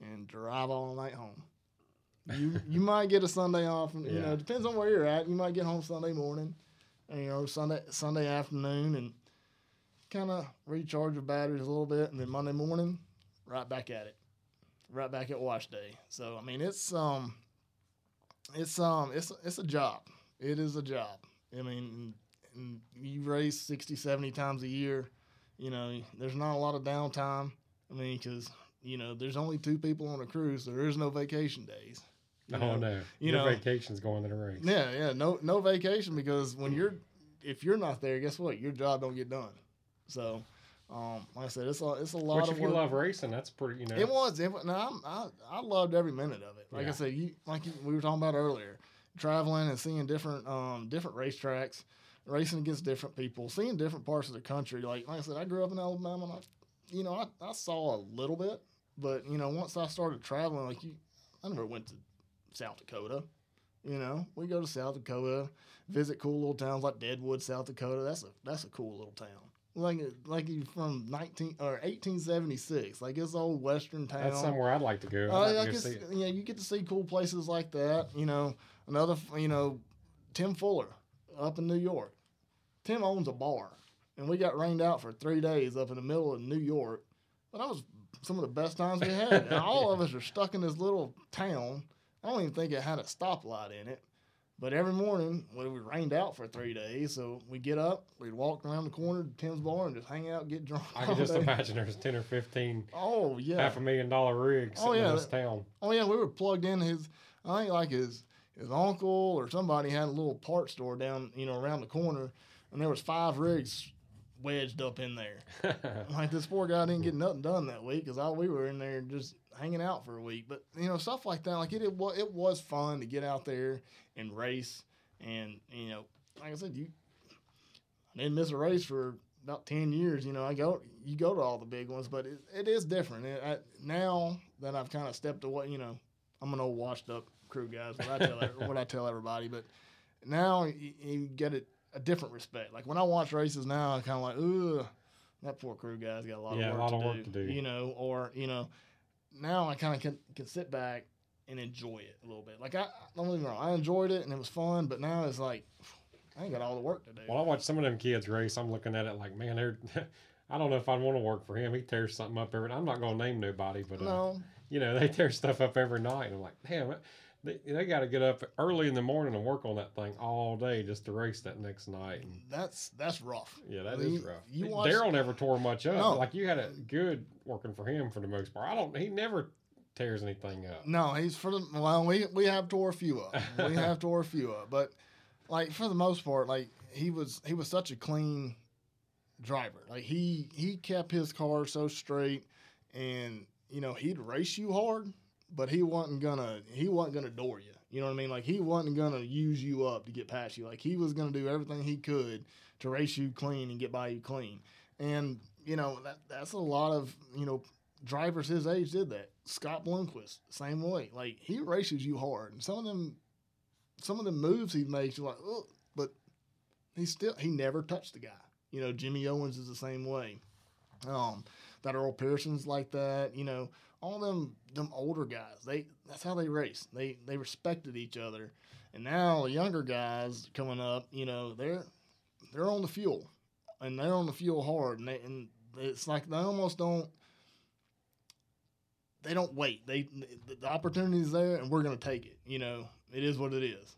and drive all night home. You might get a Sunday off, and, you know, it depends on where you're at. You might get home Sunday morning, and, you know, Sunday afternoon, and kind of recharge your batteries a little bit, and then Monday morning, right back at it, right back at wash day. So I mean, it's a job. It is a job. I mean, and you race 60, 70 times a year. You know, there's not a lot of downtime. I mean, because, you know, there's only two people on a crew, so there is no vacation days. No. Your vacation's going to the race. Yeah. No vacation, because if you're not there, guess what? Your job don't get done. So, like I said, it's a lot of work. Which, if you love racing, that's pretty, you know. I loved every minute of it. Like I said, we were talking about earlier, traveling and seeing different racetracks, racing against different people, seeing different parts of the country. Like I said, I grew up in Alabama, and I saw a little bit. But, you know, once I started traveling, I never went to South Dakota. You know, we go to South Dakota, visit cool little towns like Deadwood, South Dakota. That's a cool little town. Like you from 1876, like it's old western town. That's somewhere I'd like to go. You get to see cool places like that. You know, Tim Fuller up in New York. Tim owns a bar, and we got rained out for 3 days up in the middle of New York. But that was some of the best times we had. And all of us are stuck in this little town. I don't even think it had a stoplight in it. But every morning, we were rained out for 3 days, so we get up, we'd walk around the corner to Tim's bar and just hang out, get drunk. I can just imagine there's 10 or 15 $500,000 rigs in this town. Oh, yeah, we were plugged in. His uncle or somebody had a little parts store down, you know, around the corner, and there was 5 rigs wedged up in there. Like, this poor guy didn't get nothing done that week because we were in there just hanging out for a week. But, you know, stuff like that, like it was fun to get out there and race. And, you know, like I said, I didn't miss a race for about 10 years. You know, you go to all the big ones, but it is different. Now that I've kind of stepped away, you know, I'm an old washed up crew guy, is what I tell everybody. But now you get it a different respect. Like when I watch races now, I'm kind of like, ooh, that poor crew guy's got a lot of work to do. You know, or, you know, now I kind of can sit back and enjoy it a little bit. Like, I don't get me wrong, I enjoyed it and it was fun, but now it's like, I ain't got all the work to do. When I watch some of them kids race, I'm looking at it like, man, I don't know if I'd want to work for him. He tears something up every night. I'm not going to name nobody, but, you know, they tear stuff up every night. And I'm like, damn it. They got to get up early in the morning and work on that thing all day just to race that next night. And that's rough. Yeah, is rough. Darrell never tore much up. No. Like, you had it good working for him for the most part. He never tears anything up. No, we have tore a few up. We have tore a few up, but like for the most part, like he was such a clean driver. Like he kept his car so straight, and you know he'd race you hard. But he wasn't gonna door you. You know what I mean? Like he wasn't gonna use you up to get past you. Like he was gonna do everything he could to race you clean and get by you clean. And you know that's a lot of drivers his age did that. Scott Bloomquist, same way. Like he races you hard, and some of them moves he makes, you're like, oh, but he never touched the guy. You know, Jimmy Owens is the same way. That Earl Pearson's like that. You know. All them older guys, that's how they race. They respected each other, and now the younger guys coming up, you know, they're on the fuel, and they're on the fuel hard, and it's like they almost don't. They don't wait. The opportunity is there, and we're gonna take it. You know, it is what it is.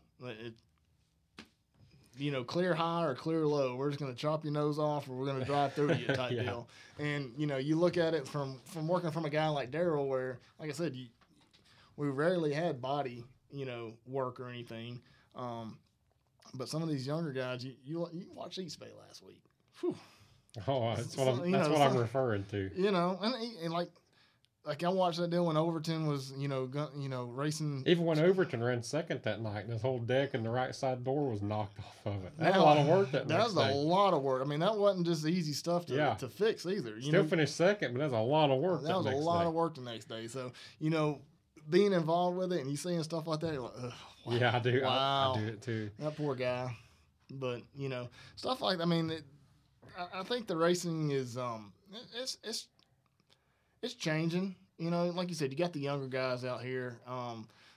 You know, clear high or clear low. We're just going to chop your nose off, or we're going to drive through you type deal. And, you know, you look at it from working from a guy like Darrell where, like I said, we rarely had body, you know, work or anything. But some of these younger guys, you watched East Bay last week. Whew. Oh, that's what I'm referring to. You know, and like I watched that deal when Overton was, racing. Even when Overton ran second that night, and his whole deck and the right side door was knocked off of it. That's a lot of work. That was a lot of work. I mean, that wasn't just easy stuff to fix either. Still finished second, but that's a lot of work. That was a lot of work the next day. So you know, being involved with it and you seeing stuff like that, you're like, wow, I do it too. That poor guy. But, you know, stuff like that. I mean, I think the racing is it's changing. You know, like you said, you got the younger guys out here.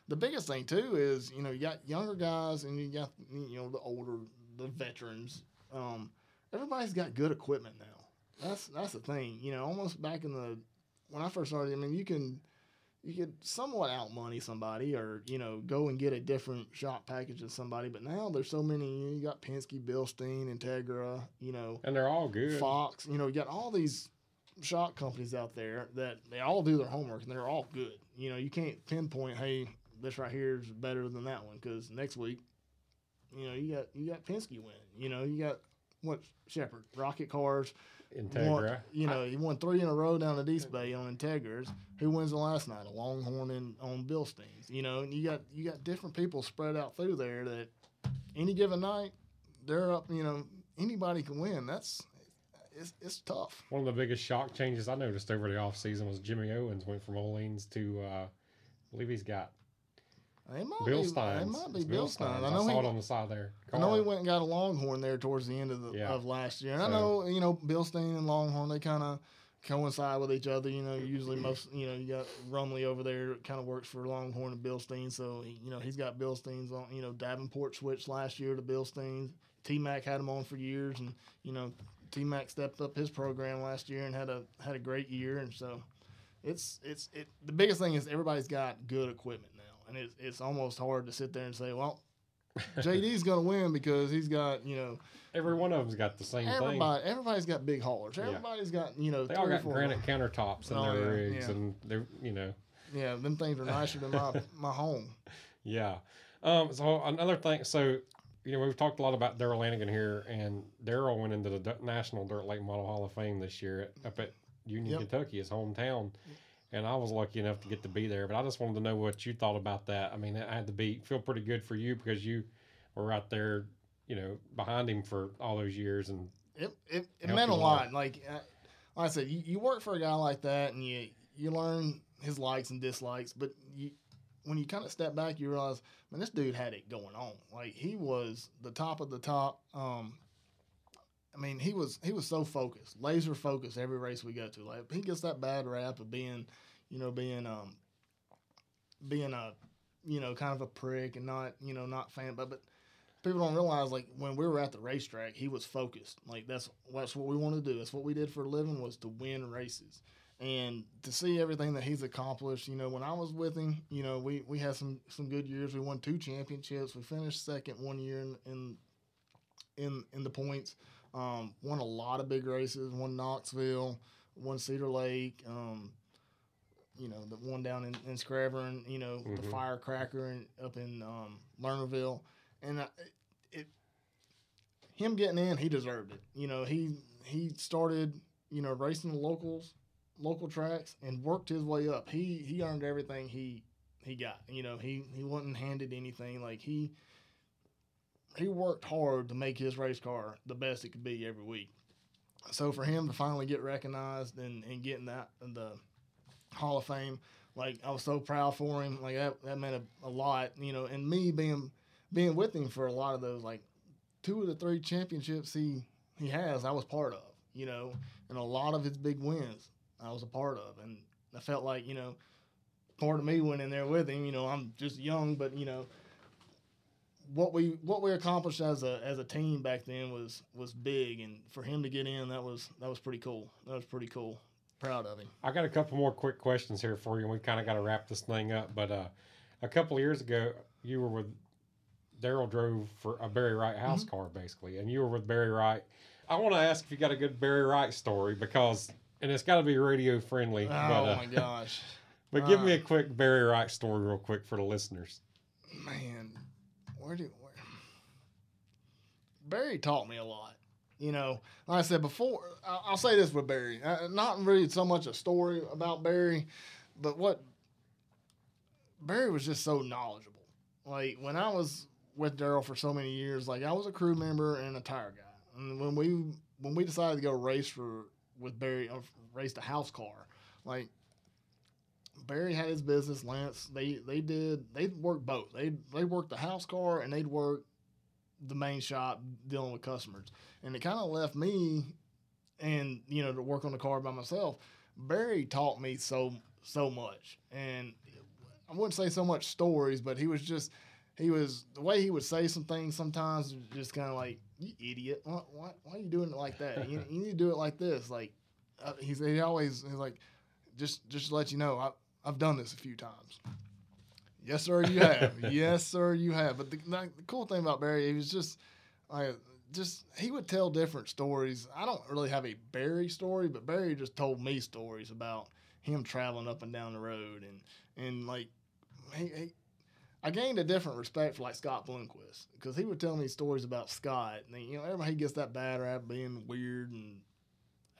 The biggest thing, too, is, you know, you got younger guys and you got, you know, the older, the veterans. Everybody's got good equipment now. That's the thing. You know, almost back in the – when I first started, I mean, you could somewhat out-money somebody or, you know, go and get a different shop package than somebody. But now there's so many. You got Penske, Bilstein, Integra, you know. And they're all good. Fox. You know, you got all these shop companies out there that they all do their homework, and they're all good. You know, you can't pinpoint, hey, this right here is better than that one, because next week, you know, you got Penske winning. You know, you got, what, Shepard, Rocket Cars. Integra. He won 3 in a row down at East Bay on Integras. Who wins the last night? A Longhorn and on Bilsteins. You know, and you got different people spread out through there that any given night they're up. You know, anybody can win. It's tough. One of the biggest shock changes I noticed over the off season was Jimmy Owens went from Oleans to I believe he's got Bilstein. It might be Bilstein. I saw it on the side there. I know he went and got a Longhorn there towards the end of last year. And so, I know, you know, Bilstein and Longhorn, they kind of coincide with each other. You know, usually most, you know, you got Rumley over there, kind of works for Longhorn and Bilstein. So, you know, he's got Bilsteins on, you know, Davenport switched last year to Bilstein. T-Mac had him on for years. And, you know, T-Mac stepped up his program last year and had a great year. And so it's the biggest thing is everybody's got good equipment now. And it's almost hard to sit there and say, well, JD's going to win because he's got, you know. Every one of them's got the same thing. Everybody's got big haulers. Everybody's got, you know. They all got granite countertops in their rigs. Yeah. And they're, you know. Yeah, them things are nicer than my home. Yeah. So another thing. So, you know, we've talked a lot about Darrell Lanigan here. And Darrell went into the National Dirt Late Model Hall of Fame this year up at Union, Kentucky, his hometown. And I was lucky enough to get to be there, but I just wanted to know what you thought about that. I mean, I had to feel pretty good for you because you were out there, you know, behind him for all those years, and it meant a lot. Like I said, you work for a guy like that, and you learn his likes and dislikes. But when you kind of step back, you realize, man, this dude had it going on. Like, he was the top of the top. I mean, he was so focused, laser focused every race we go to. Like, he gets that bad rap of being a, you know, kind of a prick and not, you know, not fan. But people don't realize, like, when we were at the racetrack, he was focused. Like, that's what we wanted to do. That's what we did for a living, was to win races. And to see everything that he's accomplished, you know, when I was with him, you know, we had some good years. We won 2 championships. We finished second one year in the points. Won a lot of big races, won Knoxville, won Cedar Lake, you know, the one down in Screven, you know, the Firecracker up in Lernerville. And him getting in, he deserved it. You know, he started, you know, racing the local tracks and worked his way up. He earned everything he got. You know, he wasn't handed anything. Like, he worked hard to make his race car the best it could be every week. So for him to finally get recognized and getting that in the Hall of Fame, like, I was so proud for him. Like, that meant a lot, you know. And me being with him for a lot of those, like, 2 of the 3 championships he has, I was part of, you know. And a lot of his big wins, I was a part of. And I felt like, you know, part of me went in there with him. You know, I'm just young, but, you know, what we accomplished as a team back then was big, and for him to get in, that was pretty cool. That was pretty cool. Proud of him. I got a couple more quick questions here for you, and we kind of got to wrap this thing up. But a couple of years ago, you were with Darrell, drove for a Barry Wright house car basically, and you were with Barry Wright. I want to ask if you got a good Barry Wright story, because, and it's got to be radio friendly. Oh, but, my gosh! But give me a quick Barry Wright story, real quick, for the listeners. Man. Where Barry taught me a lot. You know, like I said before, I'll say this with Barry. Not really so much a story about Barry, but what Barry was just so knowledgeable. Like, when I was with Darrell for so many years, like, I was a crew member and a tire guy. And when we decided to go race with Barry, race the house car, like, Barry had his business, Lance. They worked both. They worked the house car and they'd work the main shop dealing with customers. And it kind of left me and, you know, to work on the car by myself. Barry taught me so much. And I wouldn't say so much stories, but he was just, the way he would say some things sometimes was just kind of like, you idiot, why are you doing it like that? You need to do it like this. Like, he's like, just to let you know, I've done this a few times. Yes, sir, you have. Yes, sir, you have. But the cool thing about Barry, he was just like, he would tell different stories. I don't really have a Barry story, but Barry just told me stories about him traveling up and down the road. And like, I gained a different respect for, like, Scott Bloomquist, because he would tell me stories about Scott. And, you know, everybody gets that bad rap being weird and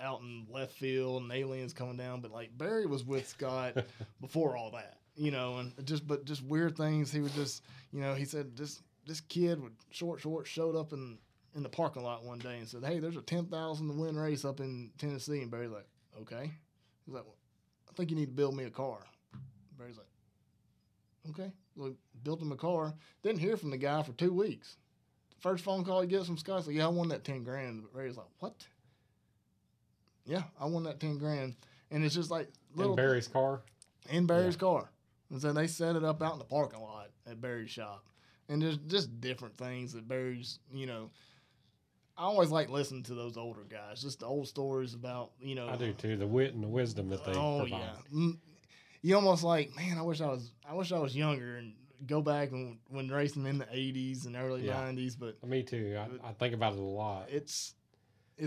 out in left field and aliens coming down. But, like, Barry was with Scott before all that, you know, and just weird things. He would just, you know, he said this kid with short showed up in the parking lot one day and said, hey, there's a 10,000 to win race up in Tennessee. And Barry's like, okay. He's like, well, I think you need to build me a car. Barry's like, okay. Well, built him a car. Didn't hear from the guy for 2 weeks. First phone call he gets from Scott's like, yeah, I won that 10 grand. Barry's like, what? Yeah, I won that 10 grand. And it's just like little. In Barry's car. And so they set it up out in the parking lot at Barry's shop. And there's just different things that Barry's, you know, I always like listening to those older guys, just the old stories about, you know. I do too, the wit and the wisdom that they provide. Yeah. You almost like, man, I wish I was younger and go back and when racing in the 80s and early 90s. But me too. I think about it a lot. It's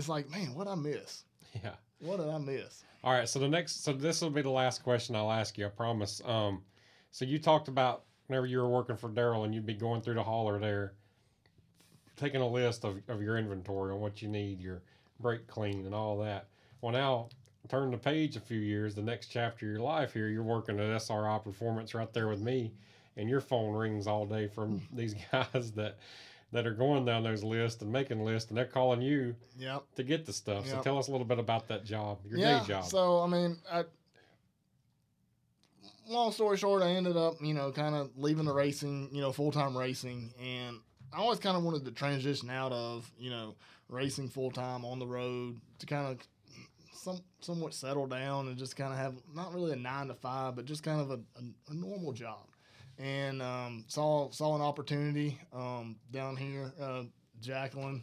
like, man, what'd I miss? Yeah. What did I miss? All right, so this will be the last question I'll ask you, I promise. So you talked about whenever you were working for Darrell and you'd be going through the hauler there, taking a list of your inventory on what you need, your brake clean and all that. Well, now turn the page a few years, the next chapter of your life here, you're working at SRI Performance right there with me, and your phone rings all day from these guys that are going down those lists and making lists, and they're calling you to get the stuff. Yep. So tell us a little bit about that job, your day job. So, I mean, long story short, I ended up, you know, kind of leaving the racing, you know, full-time racing, and I always kind of wanted to transition out of, you know, racing full-time on the road to kind of somewhat settle down and just kind of have not really a 9-to-5, but just kind of a normal job. And saw an opportunity down here. Jacqueline,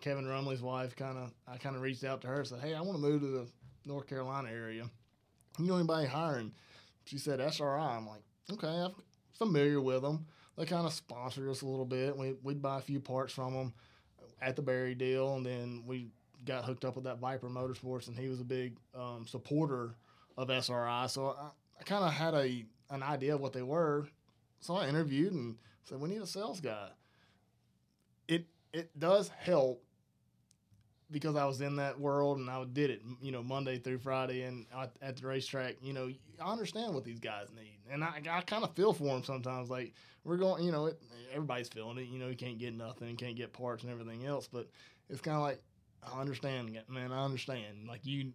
Kevin Rumley's wife, I reached out to her and said, hey, I want to move to the North Carolina area. You know anybody hiring? She said, SRI. I'm like, okay, I'm familiar with them. They kind of sponsored us a little bit. We'd buy a few parts from them at the Barry deal, and then we got hooked up with that Viper Motorsports, and he was a big supporter of SRI. So I kind of had an idea of what they were. So I interviewed and said, we need a sales guy. It does help because I was in that world and I did it, you know, Monday through Friday and at the racetrack. You know, I understand what these guys need. And I kind of feel for them sometimes. Like, we're going, you know, everybody's feeling it. You know, you can't get nothing, can't get parts and everything else. But it's kind of like, I understand, man, I understand. Like, you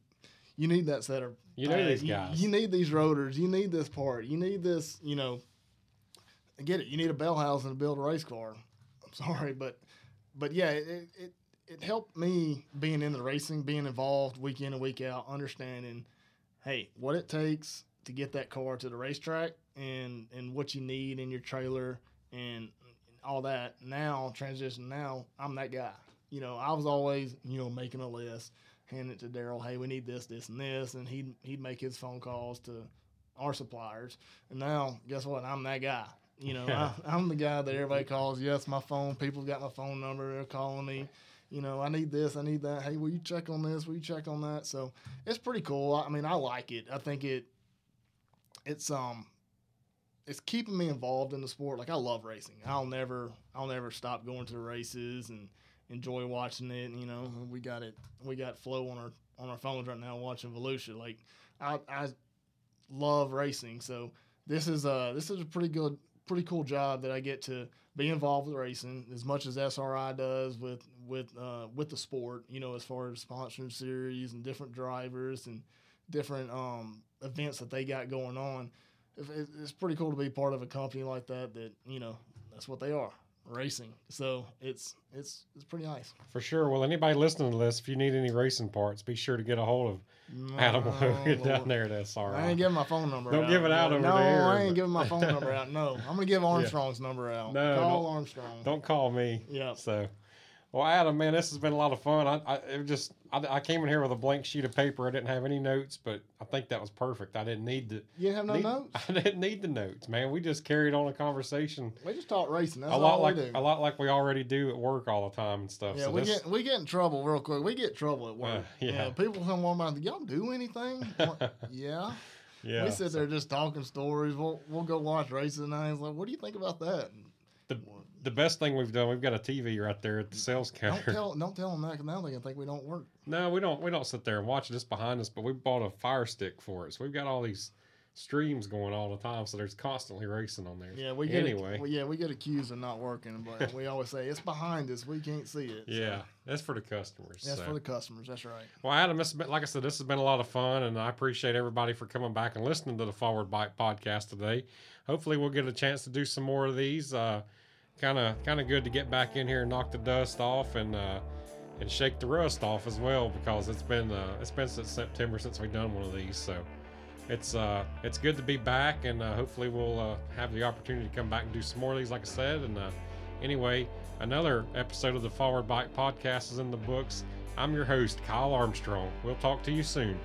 need that setup. You know these guys. You need these rotors. You need this part. You need this, you know. I get it. You need a bell housing to build a race car. I'm sorry, but yeah, it helped me being in the racing, being involved week in and week out, understanding, hey, what it takes to get that car to the racetrack and what you need in your trailer and all that. Now, I'm that guy. You know, I was always, you know, making a list, handing it to Darrell, hey, we need this, this, and this, and he'd make his phone calls to our suppliers. And now, guess what? I'm that guy. You know, I'm the guy that everybody calls. Yes, my phone. People got my phone number. They're calling me. You know, I need this. I need that. Hey, will you check on this? Will you check on that? So it's pretty cool. I mean, I like it. I think it's keeping me involved in the sport. Like, I love racing. I'll never stop going to the races and enjoy watching it. And, you know, we got Flo on our phones right now watching Volusia. Like, I love racing. So this is a pretty cool job that I get to be involved with racing as much as SRI does with the sport, you know, as far as sponsoring series and different drivers and different events that they got going on. It's pretty cool to be part of a company like that, you know, that's what they are. racing. So it's pretty nice. For sure. Well, anybody listening to this, if you need any racing parts, be sure to get a hold of Adam down there at SRI. I ain't giving my phone number out. Don't give it out over there. No, I ain't giving my phone number out. No. I'm going to give Armstrong's number out. No, call Armstrong. Don't call me. Yeah. So, well, Adam, man, this has been a lot of fun. I came in here with a blank sheet of paper. I didn't have any notes, but I think that was perfect. I didn't need to. You didn't have no notes? I didn't need the notes, man. We just carried on a conversation. We just talked racing. That's all we do. A lot like we already do at work all the time and stuff. Yeah, so we get in trouble real quick. We get trouble at work. Yeah. People come on by and think, y'all do anything? Yeah. We sit there just talking stories. We'll go watch races tonight. It's like, what do you think about that? The best thing we've done, we've got a TV right there at the sales counter. Don't tell them that, because now they can think we don't work. No, we don't sit there and watch this behind us, but we bought a Fire Stick for it. So we've got all these streams going all the time, so there's constantly racing on there. Yeah, we get accused of not working, but we always say it's behind us, we can't see it. Yeah, so. That's for the customers. That's for the customers. That's right. Well, Adam, this has been, like I said, this has been a lot of fun, and I appreciate everybody for coming back and listening to the Forward Bike Podcast today. Hopefully, we'll get a chance to do some more of these. Kind of good to get back in here and knock the dust off and shake the rust off as well, because it's been since September since we've done one of these, so. It's good to be back, and hopefully we'll have the opportunity to come back and do some more of these, like I said. And anyway, another episode of the Forward Bike Podcast is in the books. I'm your host, Kyle Armstrong. We'll talk to you soon.